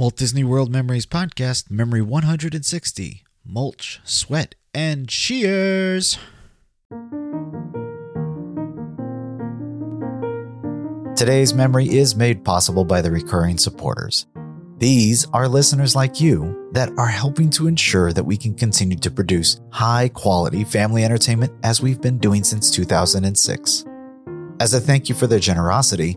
Walt Disney World Memories Podcast, Memory 160, Mulch, Sweat, and Shears. Today's memory is made possible by the recurring supporters. These are listeners like you that are helping to ensure that we can continue to produce high-quality family entertainment as we've been doing since 2006. As a thank you for their generosity,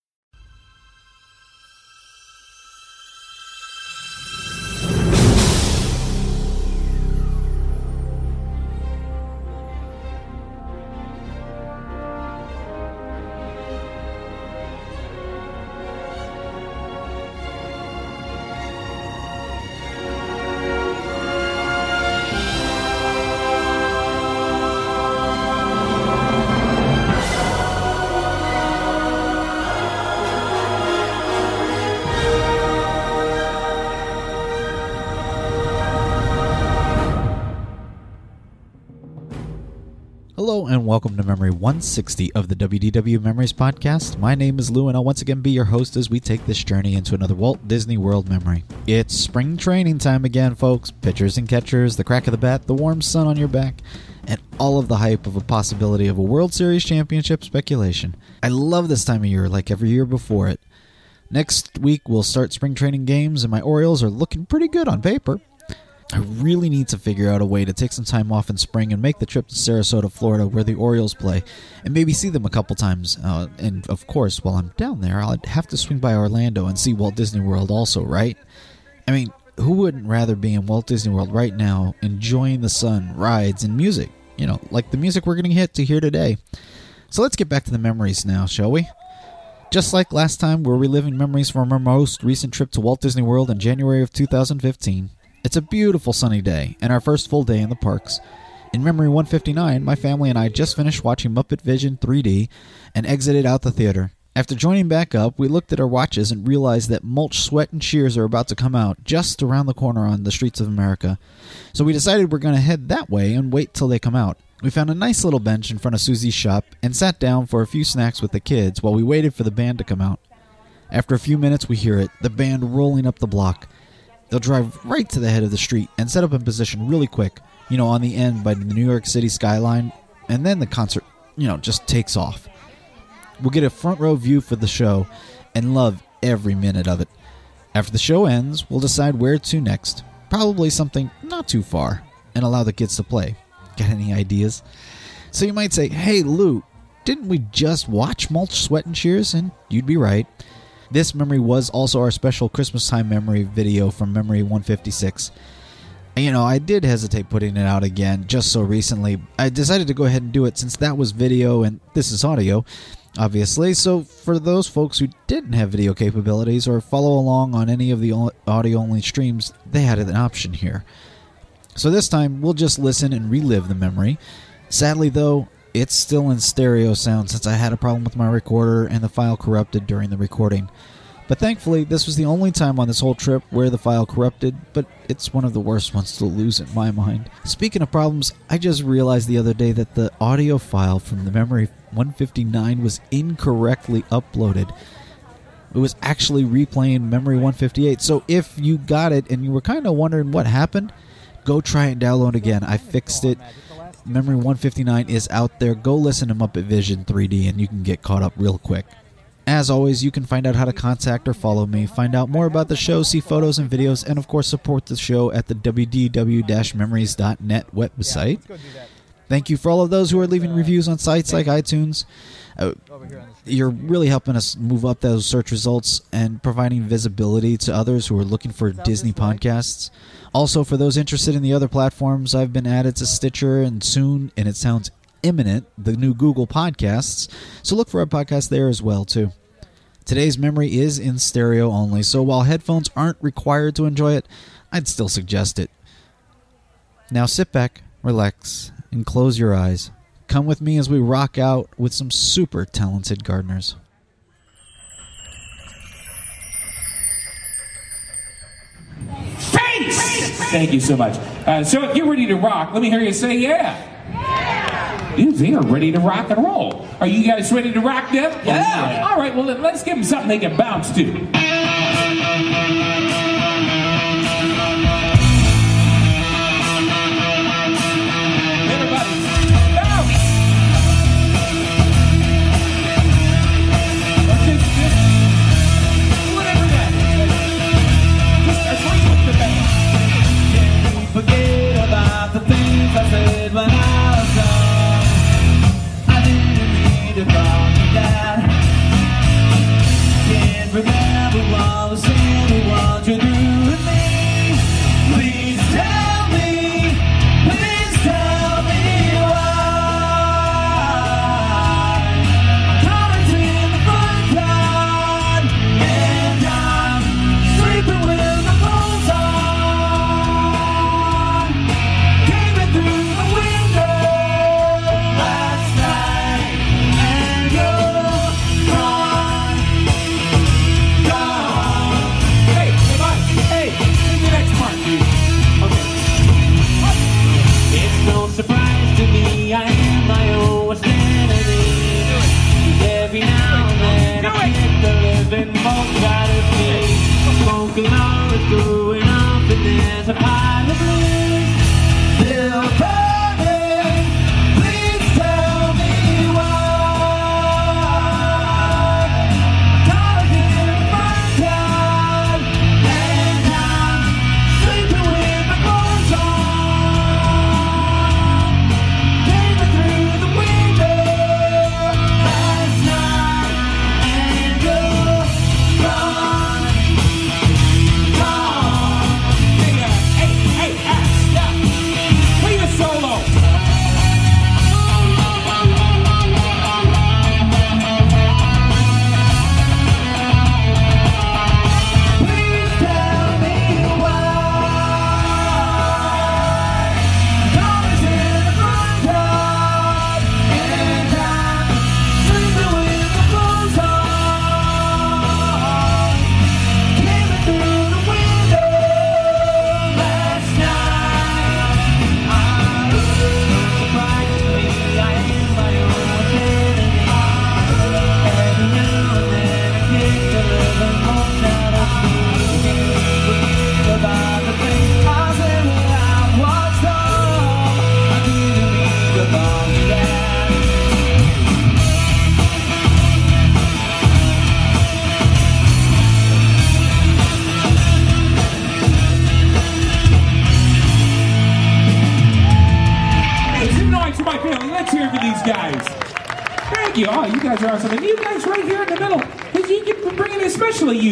Hello and welcome to Memory 160 of the WDW Memories Podcast. My name is Lou and I'll once again be your host as we take this journey into another Walt Disney World memory. It's spring training time again, folks. Pitchers and catchers, the crack of the bat, the warm sun on your back, and all of the hype of a possibility of a World Series championship speculation. I love this time of year like every year before it. Next week we'll start spring training games and my Orioles are looking pretty good on paper. I really need to figure out a way to take some time off in spring and make the trip to Sarasota, Florida, where the Orioles play, and maybe see them a couple times. And, of course, while I'm down there, I'll have to swing by Orlando and see Walt Disney World also, right? I mean, who wouldn't rather be in Walt Disney World right now, enjoying the sun, rides, and music? You know, like the music we're getting hit to hear today. So let's get back to the memories now, shall we? Just like last time, we're reliving memories from our most recent trip to Walt Disney World in January of 2015. It's a beautiful sunny day, and our first full day in the parks. In Memory 159, my family and I just finished watching Muppet Vision 3D and exited out the theater. After joining back up, we looked at our watches and realized that Mulch, Sweat, and Shears are about to come out just around the corner on the Streets of America. So we decided we're going to head that way and wait till they come out. We found a nice little bench in front of Susie's shop and sat down for a few snacks with the kids while we waited for the band to come out. After a few minutes, we hear it, the band rolling up the block. They'll drive right to the head of the street and set up in position really quick, you know, on the end by the New York City skyline, and then the concert, you know, just takes off. We'll get a front row view for the show and love every minute of it. After the show ends, we'll decide where to next, probably something not too far, and allow the kids to play. Got any ideas? So you might say, hey Lou, didn't we just watch Mulch, Sweat, and Shears? And you'd be right. This memory was also our special Christmas time memory video from Memory 156. You know, I did hesitate putting it out again just so recently. I decided to go ahead and do it since that was video and this is audio, obviously. So for those folks who didn't have video capabilities or follow along on any of the audio-only streams, they had an option here. So this time, we'll just listen and relive the memory. Sadly, though, it's still in stereo sound since I had a problem with my recorder and the file corrupted during the recording. But thankfully, this was the only time on this whole trip where the file corrupted, but it's one of the worst ones to lose in my mind. Speaking of problems, I just realized the other day that the audio file from the memory 159 was incorrectly uploaded. It was actually replaying memory 158, so if you got it and you were kind of wondering what happened, go try and download again. I fixed it. Memory 159 is out there. Go listen to Muppet Vision 3D and you can get caught up real quick. As always, you can find out how to contact or follow me, find out more about the show, see photos and videos, and of course support the show at the wdw-memories.net website. Thank you for all of those who are leaving reviews on sites like iTunes. You're really helping us move up those search results and providing visibility to others who are looking for Disney podcasts. Also, for those interested in the other platforms, I've been added to Stitcher and soon, and it sounds imminent, the new Google Podcasts, so look for our podcast there as well too. Today's memory is in stereo only, so while headphones aren't required to enjoy it, I'd still suggest it. Now sit back, relax, and close your eyes. Come with me as we rock out with some super talented gardeners. Face! Thank you so much. So if you're ready to rock, let me hear you say yeah. They are ready to rock and roll. Are you guys ready to rock them? Yeah. All right, well, let's give them something they can bounce to.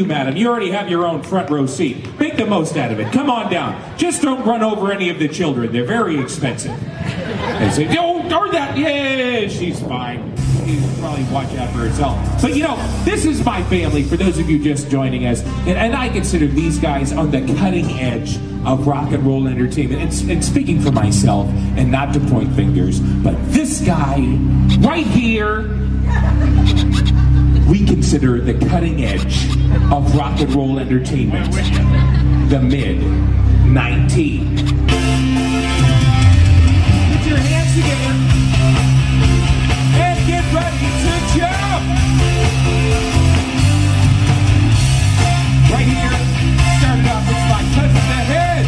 Madam, you already have your own front row seat. Make the most out of it. Come on down. Just don't run over any of the children. They're very expensive. They say, oh, darn that. Yeah, she's fine. She's probably watch out for herself. But, you know, this is my family, for those of you just joining us. And I consider these guys on the cutting edge of rock and roll entertainment. And speaking for myself, and not to point fingers, but this guy right here, we consider the cutting edge of rock and roll entertainment, the mid-90s. Put your hands together and get ready to jump. Right here, started off with my touching the head.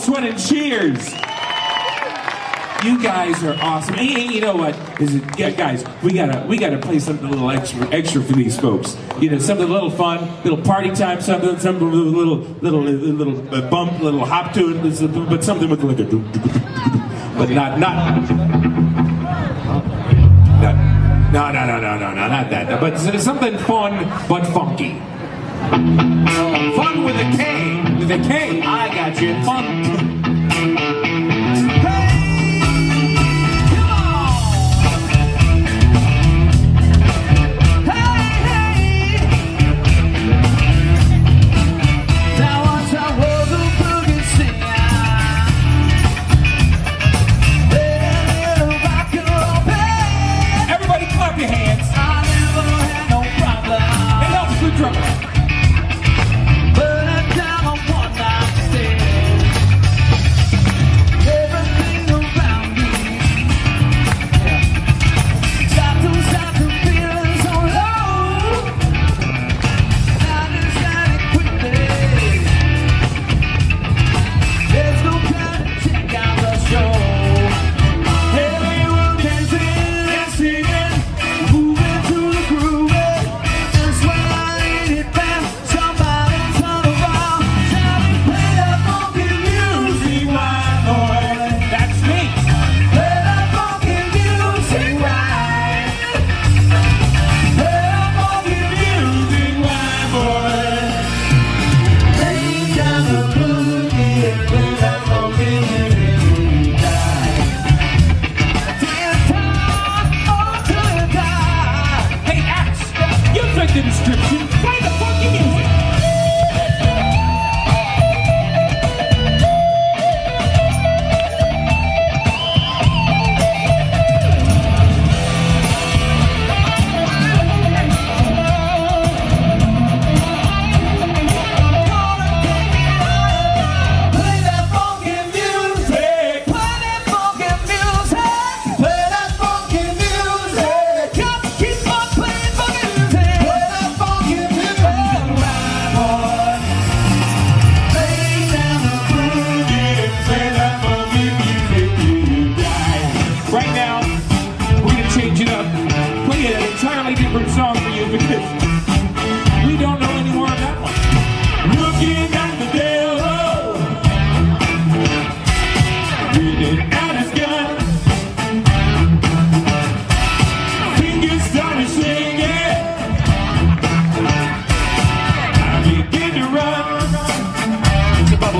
Sweat, and Shears. You guys are awesome. And you know what? Guys, we gotta play something a little extra for these folks. You know, something a little fun, little party time, something with a little bump, little hop to it, but something with like a but not that. But something fun but funky. Fun with a K. With a K, I got you. Fun. Hey, come on. Hey, hey.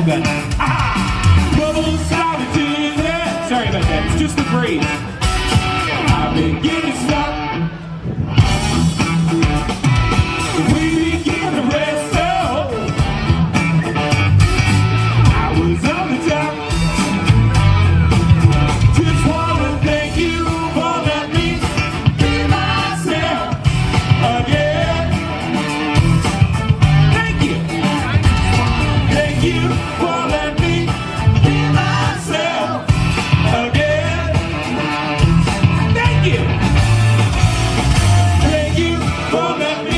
bubble gum. Ah! Bubble sausage in there. Sorry about that. It's just the breeze. I begin to stop. We begin to wrestle. I was on the top. Just wanna thank you for letting me be myself again. Thank you. Thank you for letting me be myself again. Thank you. Thank you for letting.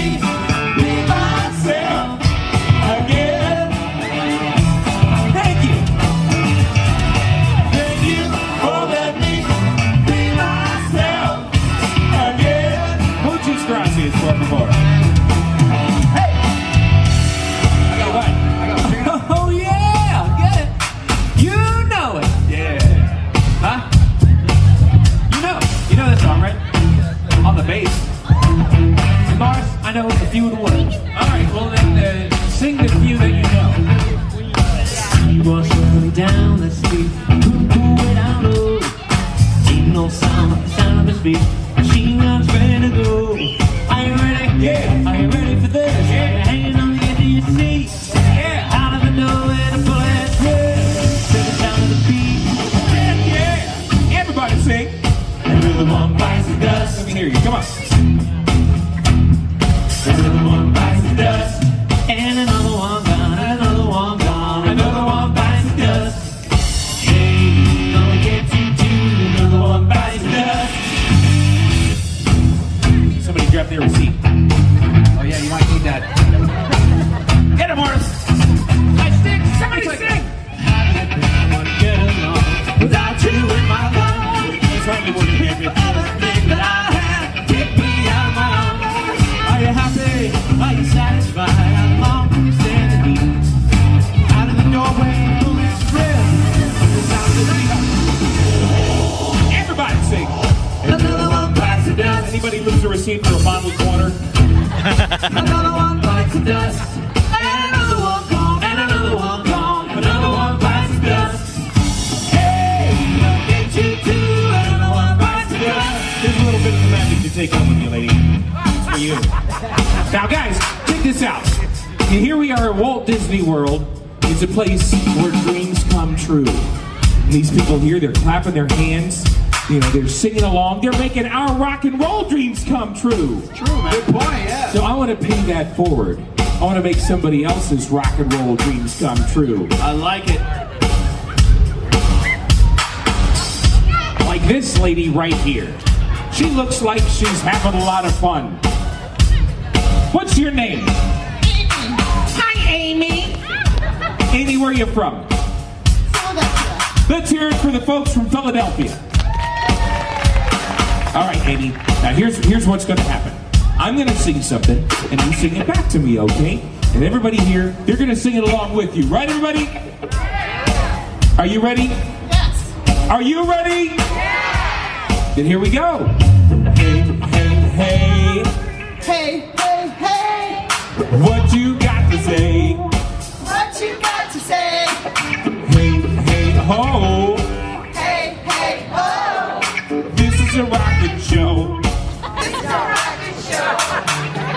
Know a few of the words. Alright, well then sing the few that you know. You wash your way down the street, poo-poo without low. Ain't no sound but the sound of his feet. Machine guns ready to go. Are you ready? Yeah. Are you ready for this? Yeah. Hanging on the edge of your seat. Yeah. Out of the nowhere to pull that twist. To the sound of the beat. Yeah, yeah. Everybody sing. And rhythm on bites the dust. Let me hear you. Come on. Another one bites the dust, and another one gone, another one gone, another one bites the dust. Hey, gonna get you too, another one bites the dust. Somebody grab their receipt. Oh yeah, you might need that. Get him, Morris. I sing, somebody sing. How did anyone get along without you in my life? That's right, we wouldn't hear me. Everything that I had, take me out of my life. Are you happy? Are you satisfied? How long can you stand the heat? Out of the doorway, bullets drill. The sound of the night. Everybody sing. Another one bites the dust. Anybody lose a receipt for a bottle of water? Another one bites the dust. And another one gone. And another one gone. Another one bites the dust. Hey, look at you too. Another one bites the dust. There's a little bit of the magic to take home with you, lady. You. Now guys, check this out. And here we are at Walt Disney World. It's a place where dreams come true. And these people here, they're clapping their hands. You know, they're singing along. They're making our rock and roll dreams come true. True, man. Good point, yeah. So I want to pay that forward. I want to make somebody else's rock and roll dreams come true. I like it. Like this lady right here. She looks like she's having a lot of fun. What's your name? Amy. Hi, Amy. Amy, where are you from? Philadelphia. Let's hear it for the folks from Philadelphia. All right, Amy. Now, here's what's going to happen. I'm going to sing something, and you sing it back to me, okay? And everybody here, they're going to sing it along with you. Right, everybody? Are you ready? Yes. Are you ready? Yes. Then here we go. Hey, hey, hey. Hey, hey, hey! What you got to say? What you got to say? Hey, hey, ho! Hey, hey, ho! This is a rocket show. This is a rocket show.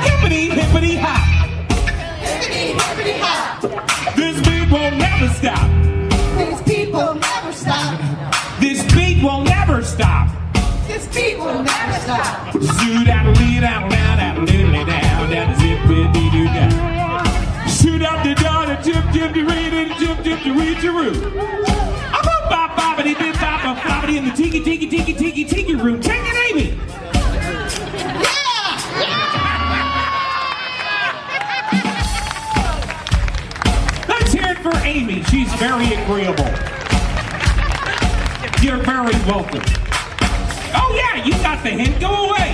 Hippity, hippity, hop! Hippity, hippity, hop! This beat will never stop. This beat will never stop. This beat will never stop. This beat will never stop. Shoot out, lead out, loud out, little down, down, zip it, dee doo down. Shoot out the door, jip, jip, to read it, jip, jip, to read your room. I'm a bop, boppity, bip, bop, a floppity in the tiki, tiki, tiki, tiki, tiki room. Take it, Amy. Yeah! Yeah! Let's hear it for Amy. She's very agreeable. You're very welcome. Oh yeah, you got the hint. Go away.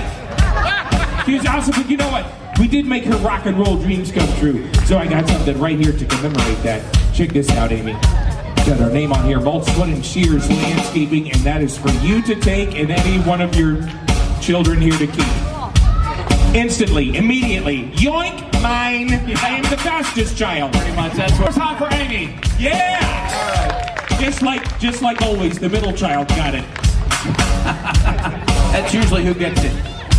She's awesome, but you know what? We did make her rock and roll dreams come true. So I got something right here to commemorate that. Check this out, Amy. Got her name on here, Mulch, Sweat, and Shears Landscaping, and that is for you to take and any one of your children here to keep. Instantly, immediately, yoink. mine. I am the fastest child. Pretty much, that's what. It's hot for Amy. Yeah! Right. Just like always, the middle child got it. That's usually who gets it.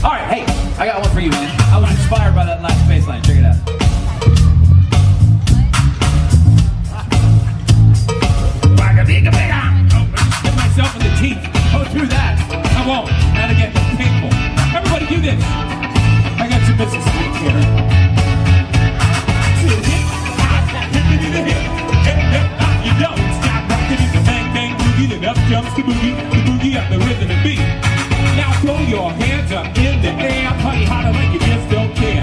All right, hey, I got one for you, man. I was inspired by that last bass line. Check it out. Hit myself in the teeth. Don't do that. I won't. Not again. It's painful. Everybody do this. I got some business to take care of. Up jumps the boogie up the rhythm and beat. Now throw your hands up in the air, honey, hotter like you just don't care.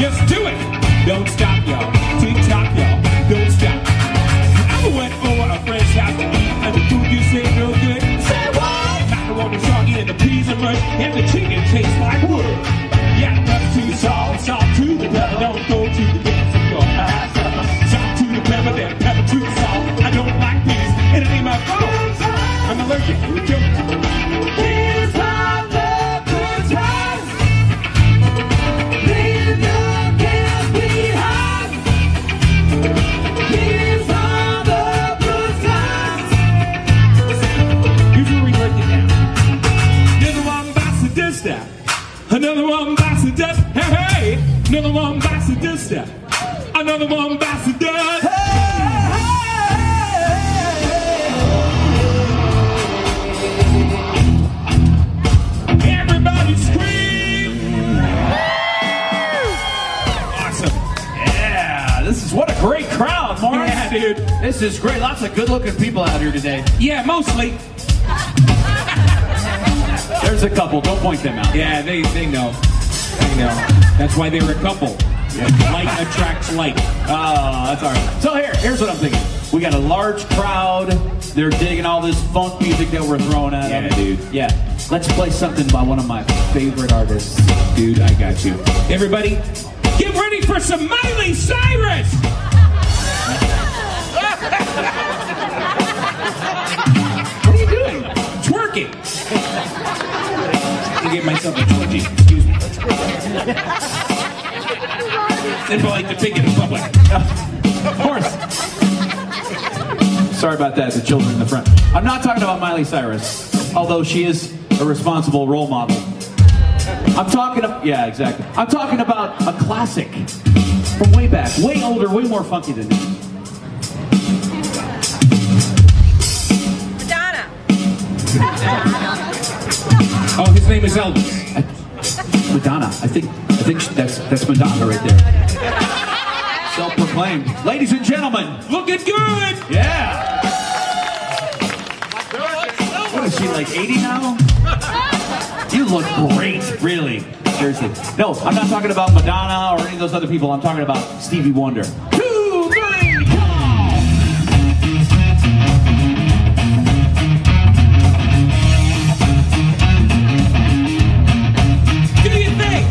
Just do it. Don't stop, y'all. Tick tock, y'all. Don't stop. I went over a friend's house to eat, and the food you say real good. Say what? Macaroni soggy and the peas and mush, and the chicken tastes like wood. Yeah, up to the salt, salt to the pepper. Don't go to the dance with your eyes. Salt to the pepper, then pepper to the salt. I don't like peas, and it ain't my fault. I'm allergic. Here's my lover's house. Leave your cares behind. Here's my lover's house. Here's where we break it down. Another one bites the dust out. Another one bites the dust. Hey, hey. Another one bites the dust out. Another one bites the dust. Hey. What a great crowd, Mark. Yeah, dude. This is great. Lots of good-looking people out here today. Yeah, mostly. There's a couple. Don't point them out. Yeah, they know. They know. That's why they were a couple. Light attracts light. Oh, that's all right. So here's what I'm thinking. We got a large crowd. They're digging all this funk music that we're throwing at them. Yeah, dude. Yeah. Let's play something by one of my favorite artists. Dude, I got you. Everybody... get ready for some Miley Cyrus! What are you doing? I'm twerking. I gave myself a twitchy. Excuse me. Then I like to pick it in public. Of course. Sorry about that, the children in the front. I'm not talking about Miley Cyrus, although she is a responsible role model. I'm talking about, yeah, exactly. I'm talking about a classic from way back, way older, way more funky than this. Madonna. Oh, his name is Elvis. Madonna. I think that's Madonna right there. Self-proclaimed. Ladies and gentlemen, looking good. Yeah. What is she, like 80 now? You look great, really. Seriously. No, I'm not talking about Madonna or any of those other people. I'm talking about Stevie Wonder. 2, 3, come on! Do your thing!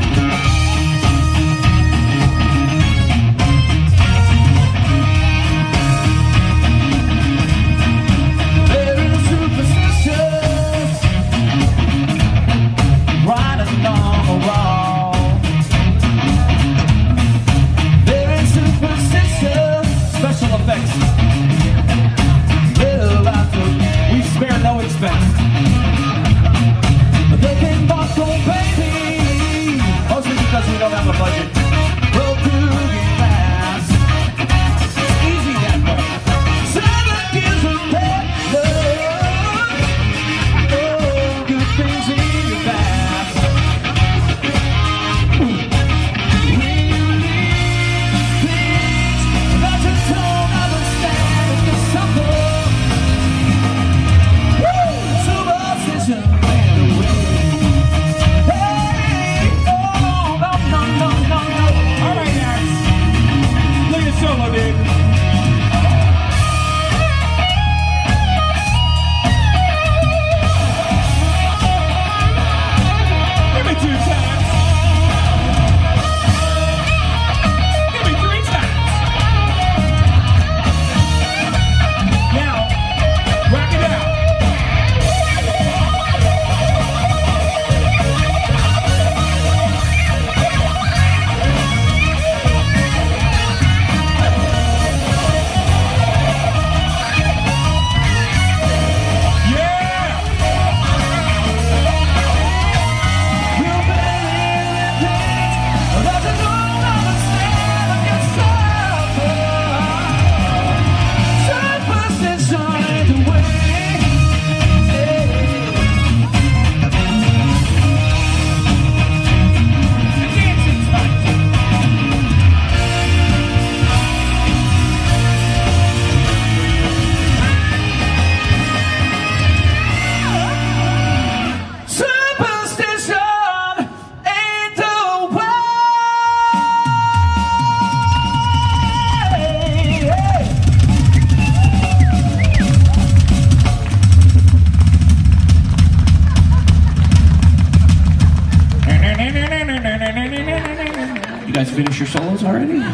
already? Alright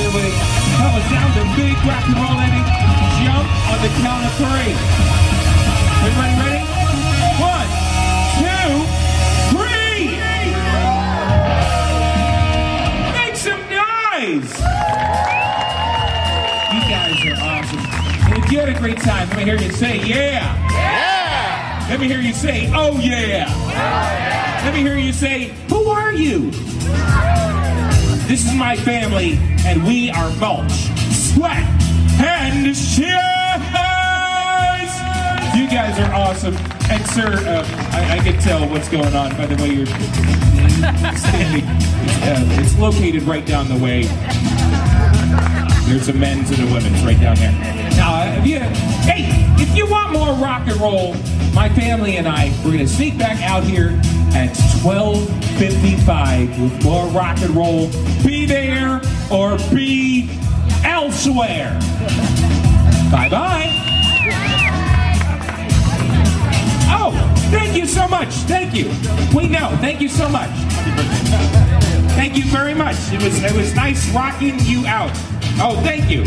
everybody, that was down to big rock and roll ending. Jump on the count of three. Everybody ready? 1, 2, 3! Make some noise! If you had a great time, let me hear you say, yeah. Yeah. Let me hear you say, oh, yeah. Oh, yeah. Let me hear you say, who are you? This is my family, and we are Mulch, Sweat, and Shears. You guys are awesome. And, sir, I can tell what's going on by the way you're standing. It's located right down the way. There's a men's and a women's right down there. Now, if you want more rock and roll, my family and I, we're going to sneak back out here at 12:55 with more rock and roll. Be there or be elsewhere. Bye-bye. Oh, thank you so much. Thank you. We know. Thank you so much. Thank you very much. It was nice rocking you out. Oh, thank you.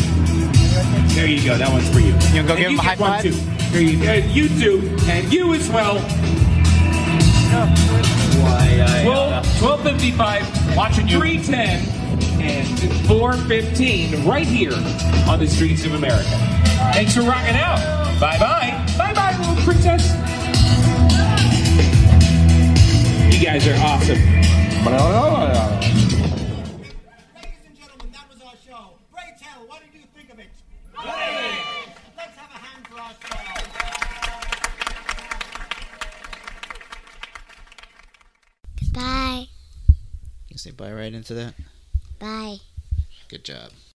There you go. That one's for you. You want to go give him a high five? Too. There you go. You too. And you as well. Why, 12:55, watching you. 3:10 and 4:15 right here on the Streets of America. Thanks for rocking out. Bye-bye. Bye-bye, little princess. You guys are awesome. Bye. You can say bye right into that? Bye. Good job.